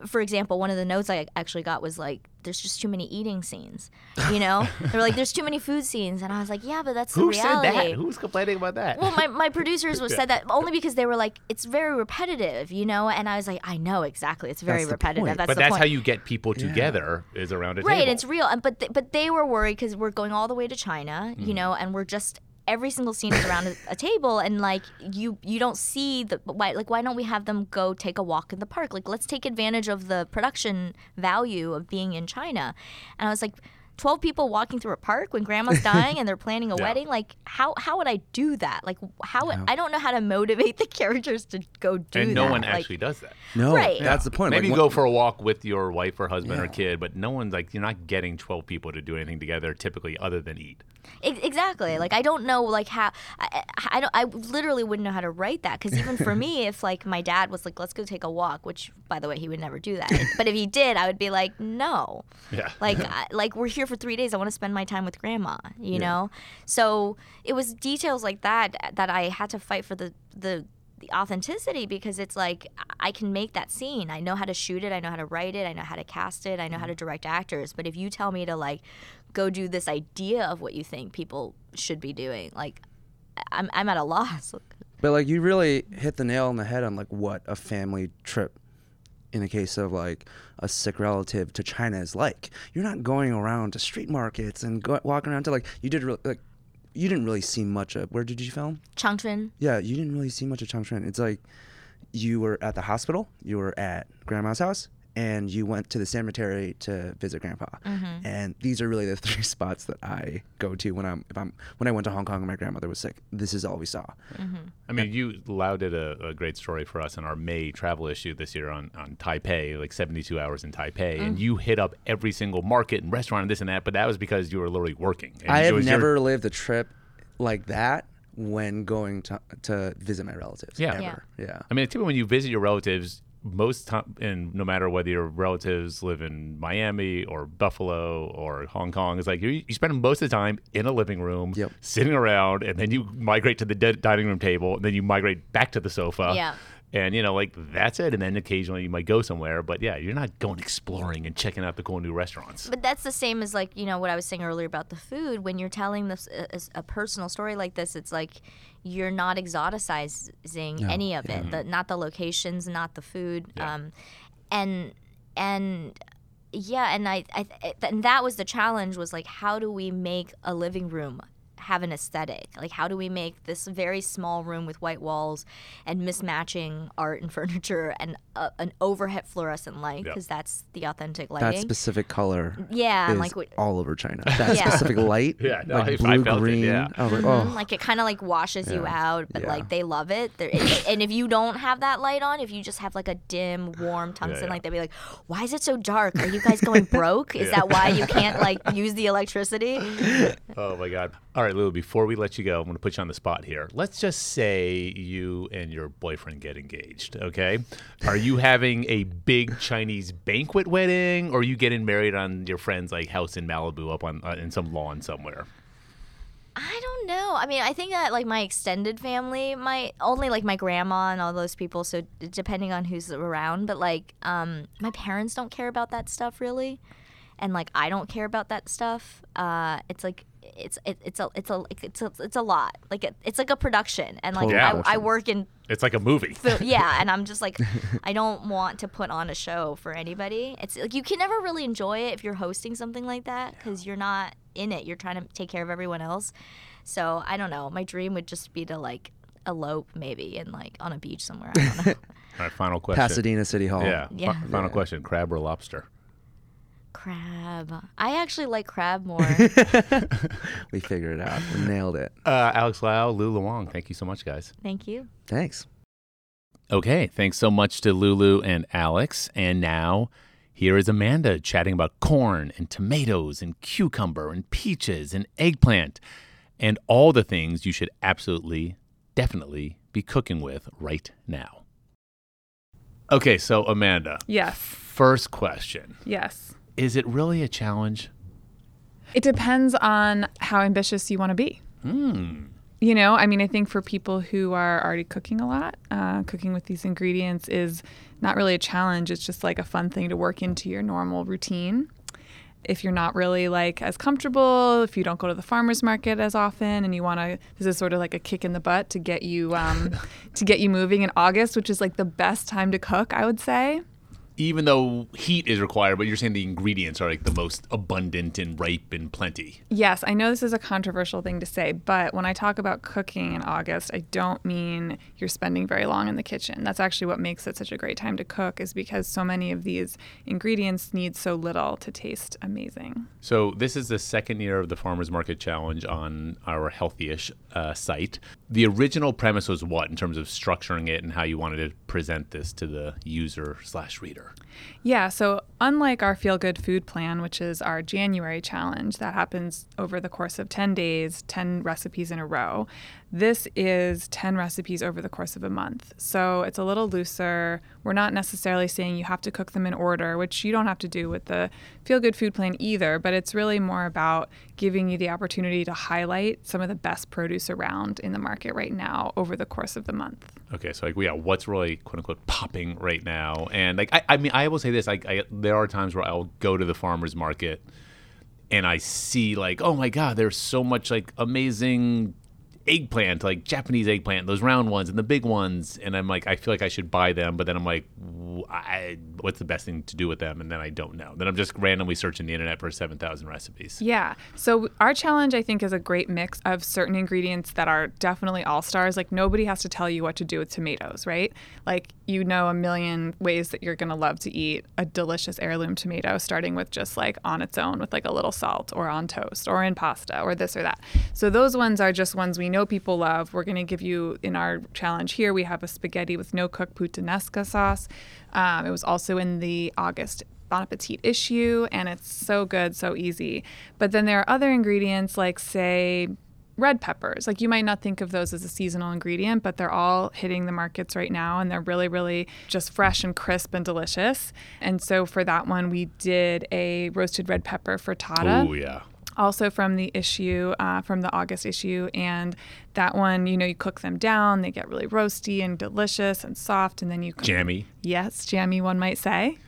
for example, one of the notes I actually got was like, there's just too many eating scenes, you know? They were like, there's too many food scenes. And I was like, yeah, but that's Who the reality. Who said that? Who's complaining about that? Well, my, my producers yeah. said that only because they were like, it's very repetitive, you know? And I was like, I know, exactly. It's very that's repetitive. That's but the that's point. How you get people together yeah. is around a right, table. Right, it's real. And, but, th- but they were worried because we're going all the way to China, mm. you know, and we're just... every single scene is around a table, and like you, you don't see the why. Like, why don't we have them go take a walk in the park? Like, let's take advantage of the production value of being in China. And I was like, twelve people walking through a park when grandma's dying and they're planning a yeah. wedding. Like, how how would I do that? Like, how would, yeah. I don't know how to motivate the characters to go do and that. And no one actually like, does that. No, right. yeah. that's the point. Maybe like, you go for a walk with your wife or husband yeah. or kid, but no one's like, you're not getting twelve people to do anything together typically other than eat. Exactly. Like I don't know, like how I, I don't. I literally wouldn't know how to write that because even for me, if like my dad was like, "Let's go take a walk," which by the way, he would never do that. But if he did, I would be like, "No." Yeah. Like, I, like we're here for three days. I want to spend my time with grandma. You yeah. know. So it was details like that that I had to fight for the the. authenticity because it's like I can make that scene. I know how to shoot it. I know how to write it. I know how to cast it. I know how to direct actors. But if you tell me to like go do this idea of what you think people should be doing, like I'm I'm at a loss. But like you really hit the nail on the head on like what a family trip in the case of like a sick relative to China is like. You're not going around to street markets and go, walking around to like you did really like. You didn't really see much of... Where did you film? Changchun. Yeah, you didn't really see much of Changchun. It's like you were at the hospital, you were at grandma's house, and you went to the cemetery to visit Grandpa. Mm-hmm. And these are really the three spots that I go to when I'm if I'm when I went to Hong Kong and my grandmother was sick. This is all we saw. Mm-hmm. I mean, you Lau did a, a great story for us in our May travel issue this year on, on Taipei, like seventy-two hours in Taipei, mm-hmm. and you hit up every single market and restaurant and this and that, but that was because you were literally working. And I have never your... lived a trip like that when going to to visit my relatives. Yeah. Ever. Yeah. yeah. I mean, typically when you visit your relatives, most time, and no matter whether your relatives live in Miami or Buffalo or Hong Kong, it's like you, you spend most of the time in a living room, yep. sitting around, and then you migrate to the de- dining room table, and then you migrate back to the sofa. Yeah. And, you know, like, that's it. And then occasionally you might go somewhere. But, yeah, you're not going exploring and checking out the cool new restaurants. But that's the same as, like, you know, what I was saying earlier about the food. When you're telling this a, a personal story like this, it's like you're not exoticizing no. any of yeah. it. The, not the locations, not the food. Yeah. Um, and, and yeah, and, I, I, and that was the challenge was, like, how do we make a living room have an aesthetic? Like, how do we make this very small room with white walls and mismatching art and furniture and uh, an overhead fluorescent light, because yep. that's the authentic lighting. That specific color yeah, is like we, all over China. That yeah. specific light, yeah, no, like blue, green. It, yeah. I was like, oh. mm-hmm. like, it kind of, like, washes yeah. you out, but, yeah. like, they love it. it. And if you don't have that light on, if you just have, like, a dim, warm tungsten yeah, yeah. light, they'd be like, why is it so dark? Are you guys going broke? Is yeah. that why you can't, like, use the electricity? Oh, my God. All right, Lulu, before we let you go, I'm going to put you on the spot here. Let's just say you and your boyfriend get engaged, okay? Are you having a big Chinese banquet wedding, or are you getting married on your friend's, like, house in Malibu up on uh, in some lawn somewhere? I don't know. I mean, I think that, like, my extended family might, only, like, my grandma and all those people, so depending on who's around. But, like, um, my parents don't care about that stuff, really. And, like, I don't care about that stuff. Uh, it's, like... It's it, it's a it's a it's a it's a lot like it, it's like a production and like yeah. I, I work in it's like a movie th- yeah and I'm just like I don't want to put on a show for anybody. It's like you can never really enjoy it if you're hosting something like that because you're not in it, you're trying to take care of everyone else. So I don't know, my dream would just be to like elope maybe and like on a beach somewhere, I don't know. All right, final question. Pasadena City Hall. Yeah, yeah. F- final yeah. question. Crab or lobster? Crab. I actually like crab more. We figured it out. We nailed it. Uh, Alex Lau, Lulu Wang, thank you so much, guys. Thank you. Thanks. Okay, thanks so much to Lulu and Alex. And now, here is Amanda chatting about corn and tomatoes and cucumber and peaches and eggplant and all the things you should absolutely, definitely be cooking with right now. Okay, so Amanda. Yes. First question. Yes. Is it really a challenge? It depends on how ambitious you want to be. Mm. You know, I mean, I think for people who are already cooking a lot, uh, cooking with these ingredients is not really a challenge. It's just like a fun thing to work into your normal routine. If you're not really like as comfortable, if you don't go to the farmer's market as often and you want to, this is sort of like a kick in the butt to get you um, to get you moving in August, which is like the best time to cook, I would say. Even though heat is required, but you're saying the ingredients are like the most abundant and ripe and plenty. Yes, I know this is a controversial thing to say, but when I talk about cooking in August, I don't mean you're spending very long in the kitchen. That's actually what makes it such a great time to cook, is because so many of these ingredients need so little to taste amazing. So this is the second year of the Farmers Market Challenge on our Healthyish uh, site. The original premise was what in terms of structuring it and how you wanted to present this to the user slash reader? Yeah, so unlike our Feel Good Food Plan, which is our January challenge that happens over the course of ten days, ten recipes in a row, this is ten recipes over the course of a month. So it's a little looser. We're not necessarily saying you have to cook them in order, which you don't have to do with the Feel Good Food Plan either, but it's really more about giving you the opportunity to highlight some of the best produce around in the market right now over the course of the month. Okay, so like, yeah, what's really quote unquote popping right now? And like, I, I mean, I will say this, I, I, there are times where I'll go to the farmer's market and I see like, oh my God, there's so much like amazing eggplant, like Japanese eggplant, those round ones and the big ones. And I'm like, I feel like I should buy them, but then I'm like, I, what's the best thing to do with them? And then I don't know. Then I'm just randomly searching the internet for seven thousand recipes. Yeah. So our challenge, I think, is a great mix of certain ingredients that are definitely all-stars. Like nobody has to tell you what to do with tomatoes, right? Like you know a million ways that you're going to love to eat a delicious heirloom tomato, starting with just like on its own with like a little salt or on toast or in pasta or this or that. So those ones are just ones we know people love. We're going to give you in our challenge here, we have a spaghetti with no-cook puttanesca sauce. Um, it was also in the August Bon Appetit issue, and it's so good, so easy. But then there are other ingredients like, say, red peppers. Like you might not think of those as a seasonal ingredient, but they're all hitting the markets right now, and they're really, really just fresh and crisp and delicious. And so for that one, we did a roasted red pepper frittata. Oh, yeah. Also from the issue, uh, from the August issue. And that one, you know, you cook them down, they get really roasty and delicious and soft, and then you cook. Jammy. Yes, jammy, one might say.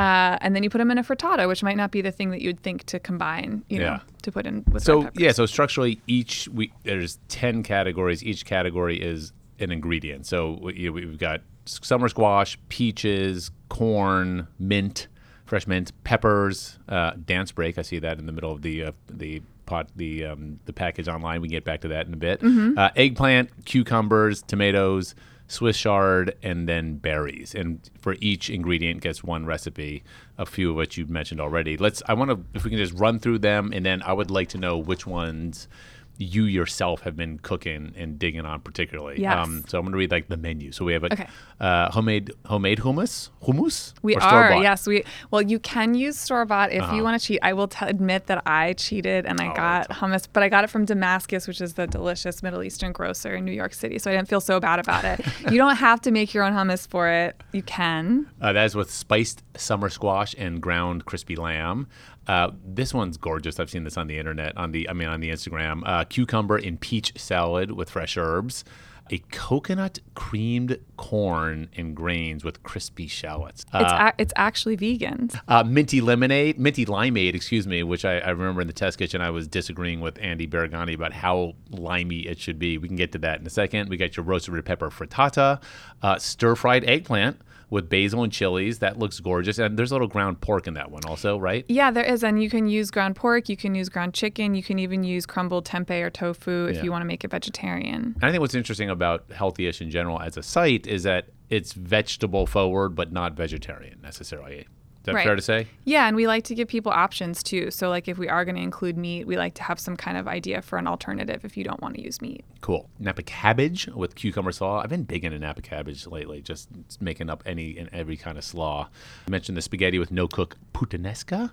Uh, and then you put them in a frittata, which might not be the thing that you'd think to combine, you know, yeah. to put in with so, red peppers. Yeah, so structurally, each we there's ten categories. Each category is an ingredient. So we, we've got summer squash, peaches, corn, mint, fresh mint, peppers, uh, dance break. I see that in the middle of the uh, the pot, the um, the package online. We can get back to that in a bit. Mm-hmm. Uh, eggplant, cucumbers, tomatoes, Swiss chard, and then berries. And for each ingredient gets one recipe, a few of which you've mentioned already. Let's, I want to, if we can just run through them, and then I would like to know which ones you yourself have been cooking and digging on particularly. Yes. Um, so I'm going to read like the menu. So we have a okay. uh, homemade homemade hummus. Hummus? We or are, store-bought? Yes. We Well, you can use store-bought if uh-huh. you want to cheat. I will t- admit that I cheated and I oh, got right. hummus, but I got it from Damascus, which is the delicious Middle Eastern grocer in New York City. So I didn't feel so bad about it. You don't have to make your own hummus for it. You can. Uh, that is with spiced summer squash and ground crispy lamb. Uh, this one's gorgeous. I've seen this on the internet, on the I mean on the Instagram. Uh, cucumber and peach salad with fresh herbs, a coconut creamed corn and grains with crispy shallots. Uh, it's a- it's actually vegan. Uh, minty lemonade, minty limeade, excuse me, which I, I remember in the test kitchen I was disagreeing with Andy Baraghani about how limey it should be. We can get to that in a second. We got your roasted red pepper frittata, uh, stir fried eggplant with basil and chilies. That looks gorgeous. And there's a little ground pork in that one also, right? Yeah, there is. And you can use ground pork. You can use ground chicken. You can even use crumbled tempeh or tofu if yeah. you want to make it vegetarian. And I think what's interesting about Healthyish in general as a site is that it's vegetable forward, but not vegetarian necessarily. Is that right. fair to say? Yeah, and we like to give people options too. So like if we are going to include meat, we like to have some kind of idea for an alternative if you don't want to use meat. Cool. Napa cabbage with cucumber slaw. I've been big into Napa cabbage lately, just making up any and every kind of slaw. I mentioned the spaghetti with no-cook puttanesca,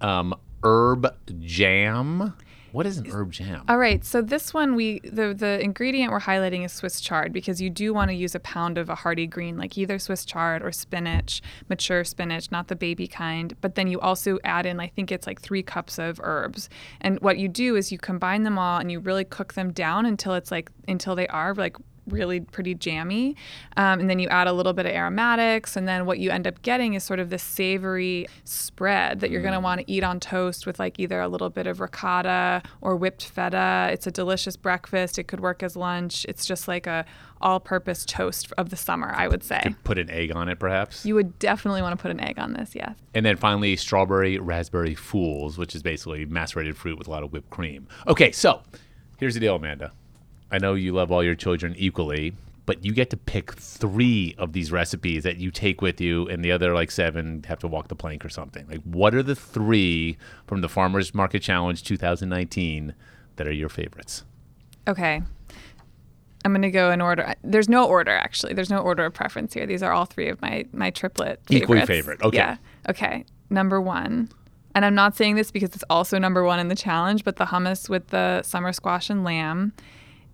um, herb jam. What is an herb jam? All right. So this one, we the, the ingredient we're highlighting is Swiss chard, because you do want to use a pound of a hearty green, like either Swiss chard or spinach, mature spinach, not the baby kind. But then you also add in, I think it's like three cups of herbs. And what you do is you combine them all and you really cook them down until it's like until they are like really pretty jammy. Um, and then you add a little bit of aromatics. And then what you end up getting is sort of this savory spread that you're mm. going to want to eat on toast with like either a little bit of ricotta or whipped feta. It's a delicious breakfast. It could work as lunch. It's just like a all-purpose toast of the summer, I would say. You could put an egg on it, perhaps? You would definitely want to put an egg on this, yes. And then finally, strawberry raspberry fools, which is basically macerated fruit with a lot of whipped cream. Okay, so here's the deal, Amanda. I know you love all your children equally, but you get to pick three of these recipes that you take with you, and the other like seven have to walk the plank or something. Like, what are the three from the Farmers Market Challenge twenty nineteen that are your favorites? Okay. I'm going to go in order. There's no order, actually. There's no order of preference here. These are all three of my, my triplet favorites. Equally favorite. Okay. Yeah. Okay. Number one. And I'm not saying this because it's also number one in the challenge, but the hummus with the summer squash and lamb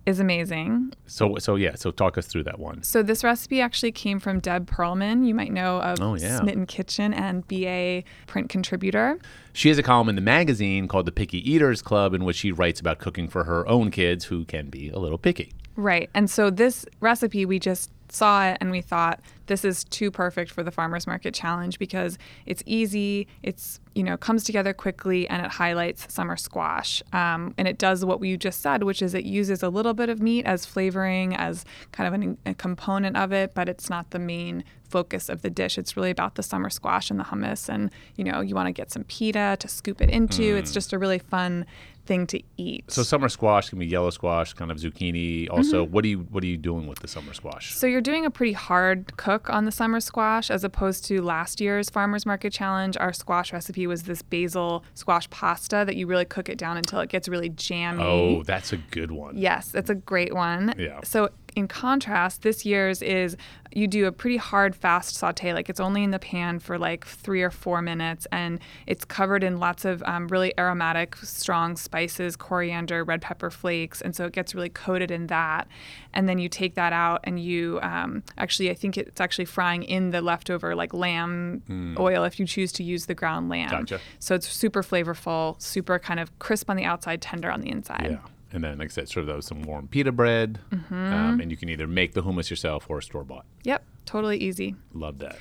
is amazing. So, so yeah, so talk us through that one. So this recipe actually came from Deb Perlman. You might know of oh, yeah. Smitten Kitchen and B A print contributor. She has a column in the magazine called The Picky Eaters Club, in which she writes about cooking for her own kids who can be a little picky. Right. And so this recipe, we just saw it and we thought, this is too perfect for the Farmers Market Challenge because it's easy, it's, you know, comes together quickly, and it highlights summer squash. Um, and it does what you just said, which is it uses a little bit of meat as flavoring, as kind of an, a component of it, but it's not the main focus of the dish. It's really about the summer squash and the hummus, and, you know, you want to get some pita to scoop it into. Mm. It's just a really fun thing to eat. So summer squash can be yellow squash, kind of zucchini. Also, mm-hmm. what do you what are you doing with the summer squash? So you're doing a pretty hard cook on the summer squash as opposed to last year's Farmers Market Challenge. Our squash recipe was this basil squash pasta that you really cook it down until it gets really jammy. Oh, that's a good one. Yes, that's a great one. Yeah. So in contrast, this year's is you do a pretty hard, fast saute. Like, it's only in the pan for like three or four minutes, and it's covered in lots of um, really aromatic, strong spices, coriander, red pepper flakes, and so it gets really coated in that. And then you take that out, and you um, actually, I think it's actually frying in the leftover like lamb mm. oil if you choose to use the ground lamb. Gotcha. So it's super flavorful, super kind of crisp on the outside, tender on the inside. Yeah. And then, like I said, sort of some warm pita bread. Mm-hmm. Um, and you can either make the hummus yourself or store-bought. Yep, totally easy. Love that.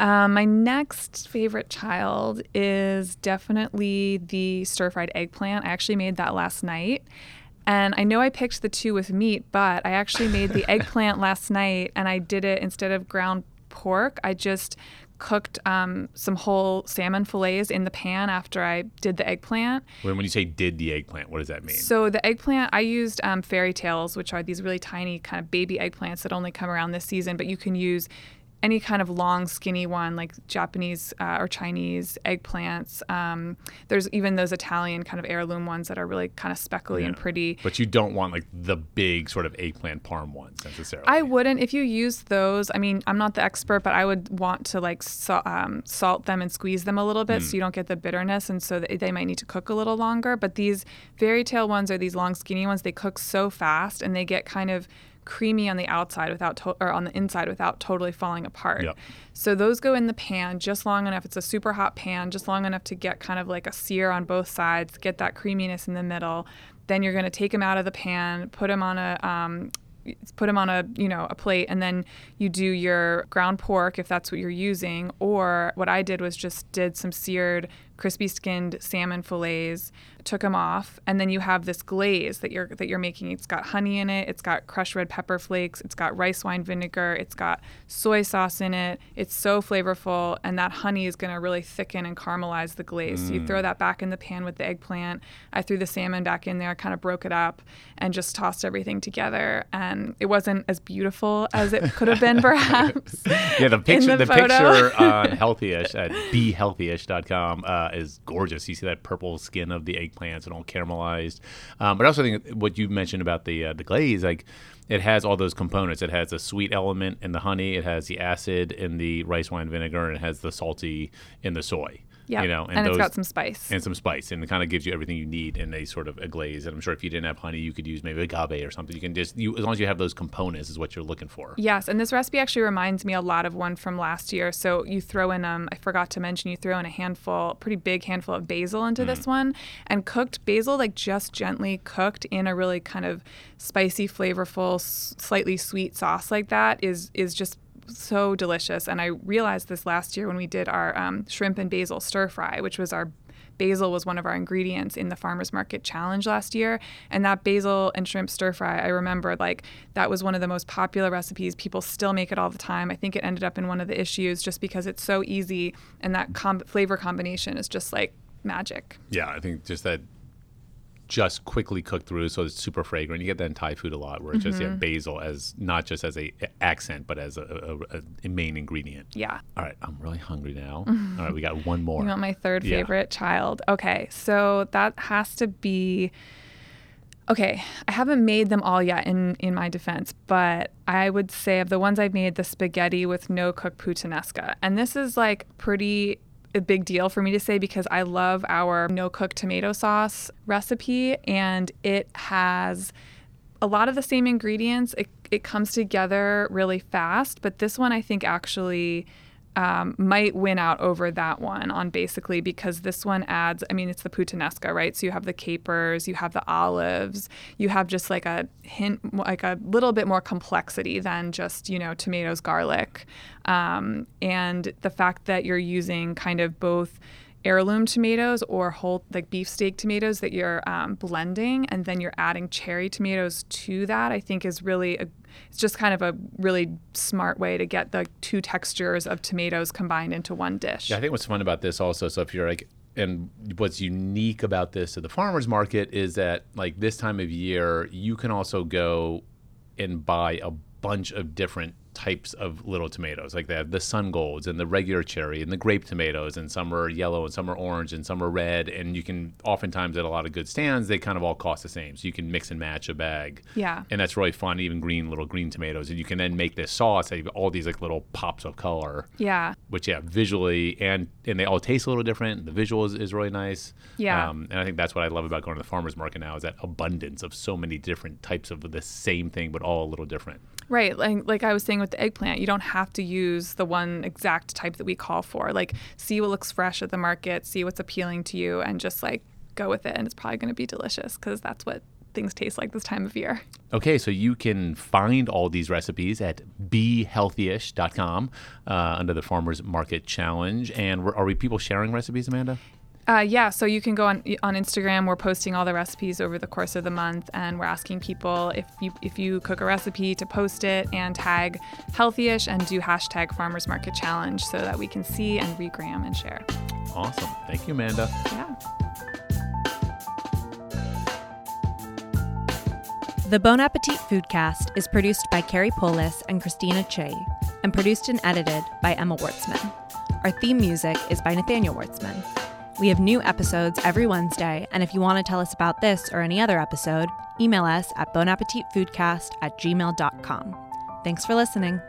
Um, my next favorite child is definitely the stir-fried eggplant. I actually made that last night. And I know I picked the two with meat, but I actually made the eggplant last night, and I did it instead of ground pork. I just cooked um, some whole salmon fillets in the pan after I did the eggplant. When, when you say did the eggplant, what does that mean? So the eggplant, I used um, fairy tales, which are these really tiny kind of baby eggplants that only come around this season, but you can use any kind of long, skinny one, like Japanese uh, or Chinese eggplants. Um, there's even those Italian kind of heirloom ones that are really kind of speckly yeah. and pretty. But you don't want like the big sort of eggplant parm ones necessarily. I wouldn't. If you use those, I mean, I'm not the expert, but I would want to like so, um, salt them and squeeze them a little bit mm. so you don't get the bitterness, and so they might need to cook a little longer. But these fairy tale ones are these long, skinny ones. They cook so fast, and they get kind of creamy on the outside without to- or on the inside without totally falling apart. Yep. So those go in the pan just long enough. It's a super hot pan, just long enough to get kind of like a sear on both sides, get that creaminess in the middle. Then you're going to take them out of the pan, put them on a um, put them on a you know a plate, and then you do your ground pork if that's what you're using. Or what I did was just did some seared, crispy skinned salmon fillets, took them off, and then you have this glaze that you're that you're making. It's got honey in it, it's got crushed red pepper flakes, it's got rice wine vinegar, it's got soy sauce in it. It's so flavorful, and that honey is going to really thicken and caramelize the glaze. Mm. So you throw that back in the pan with the eggplant. I threw the salmon back in there, kind of broke it up, and just tossed everything together. And it wasn't as beautiful as it could have been, perhaps. yeah, the picture the, the picture on Healthyish at be healthyish dot com. Uh, is gorgeous. You see that purple skin of the eggplants and all caramelized. Um, but I also think what you mentioned about the uh, the glaze, like it has all those components. It has a sweet element in the honey. It has the acid in the rice wine vinegar, and it has the salty in the soy. Yeah, you know, and, and those, it's got some spice. And some spice, and it kind of gives you everything you need in a sort of a glaze. And I'm sure if you didn't have honey, you could use maybe agave or something. You can just, you, as long as you have those components is what you're looking for. Yes, and this recipe actually reminds me a lot of one from last year. So you throw in, um, I forgot to mention, you throw in a handful, pretty big handful of basil into mm. this one. And cooked basil, like just gently cooked in a really kind of spicy, flavorful, slightly sweet sauce like that is is just so delicious. And I realized this last year when we did our um, shrimp and basil stir fry, which was our basil was one of our ingredients in the Farmers Market Challenge last year. And that basil and shrimp stir fry, I remember like that was one of the most popular recipes. People still make it all the time. I think it ended up in one of the issues just because it's so easy. And that com- flavor combination is just like magic. Yeah, I think just that just quickly cooked through, so it's super fragrant. You get that in Thai food a lot, where it's mm-hmm. just yeah, basil as not just as a accent, but as a, a, a main ingredient. Yeah. All right, I'm really hungry now. Mm-hmm. All right, we got one more. You want my third yeah. favorite child? Okay, so that has to be. Okay, I haven't made them all yet in, in my defense, but I would say of the ones I've made, the spaghetti with no-cook puttanesca, and this is like pretty. A big deal for me to say because I love our no-cook tomato sauce recipe, and it has a lot of the same ingredients. It, it comes together really fast, but this one I think actually um, might win out over that one on basically because this one adds, I mean, it's the puttanesca, right? So you have the capers, you have the olives, you have just like a hint, like a little bit more complexity than just, you know, tomatoes, garlic. Um, and the fact that you're using kind of both heirloom tomatoes or whole like beefsteak tomatoes that you're um, blending, and then you're adding cherry tomatoes to that, I think is really a, it's just kind of a really smart way to get the two textures of tomatoes combined into one dish. Yeah, I think what's fun about this also, so if you're like and what's unique about this at the farmers market is that, like, this time of year, you can also go and buy a bunch of different types of little tomatoes. Like, they have the sun golds and the regular cherry and the grape tomatoes, and some are yellow and some are orange and some are red. And you can oftentimes at a lot of good stands, they kind of all cost the same. So you can mix and match a bag. Yeah. And that's really fun. Even green, little green tomatoes. And you can then make this sauce. They have all these like little pops of color. Yeah. Which, yeah, visually, and, and they all taste a little different. The visual is, is really nice. Yeah. Um, and I think that's what I love about going to the farmer's market now, is that abundance of so many different types of the same thing, but all a little different. Right. Like, like I was saying with the eggplant, you don't have to use the one exact type that we call for. Like, see what looks fresh at the market, see what's appealing to you, and just like go with it. And it's probably going to be delicious, because that's what things taste like this time of year. Okay, so you can find all these recipes at be healthyish dot com uh, under the Farmers Market Challenge. And we're, are we people sharing recipes, Amanda? Uh, yeah, so you can go on on Instagram. We're posting all the recipes over the course of the month, and we're asking people if you if you cook a recipe to post it and tag Healthyish and do hashtag Farmers Market Challenge, so that we can see and regram and share. Awesome. Thank you, Amanda. Yeah. The Bon Appetit Foodcast is produced by Carrie Polis and Christina Che, and produced and edited by Emma Wurtzman. Our theme music is by Nathaniel Wurtzman. We have new episodes every Wednesday, and if you want to tell us about this or any other episode, email us at bonappetitfoodcast at gmail dot com. Thanks for listening.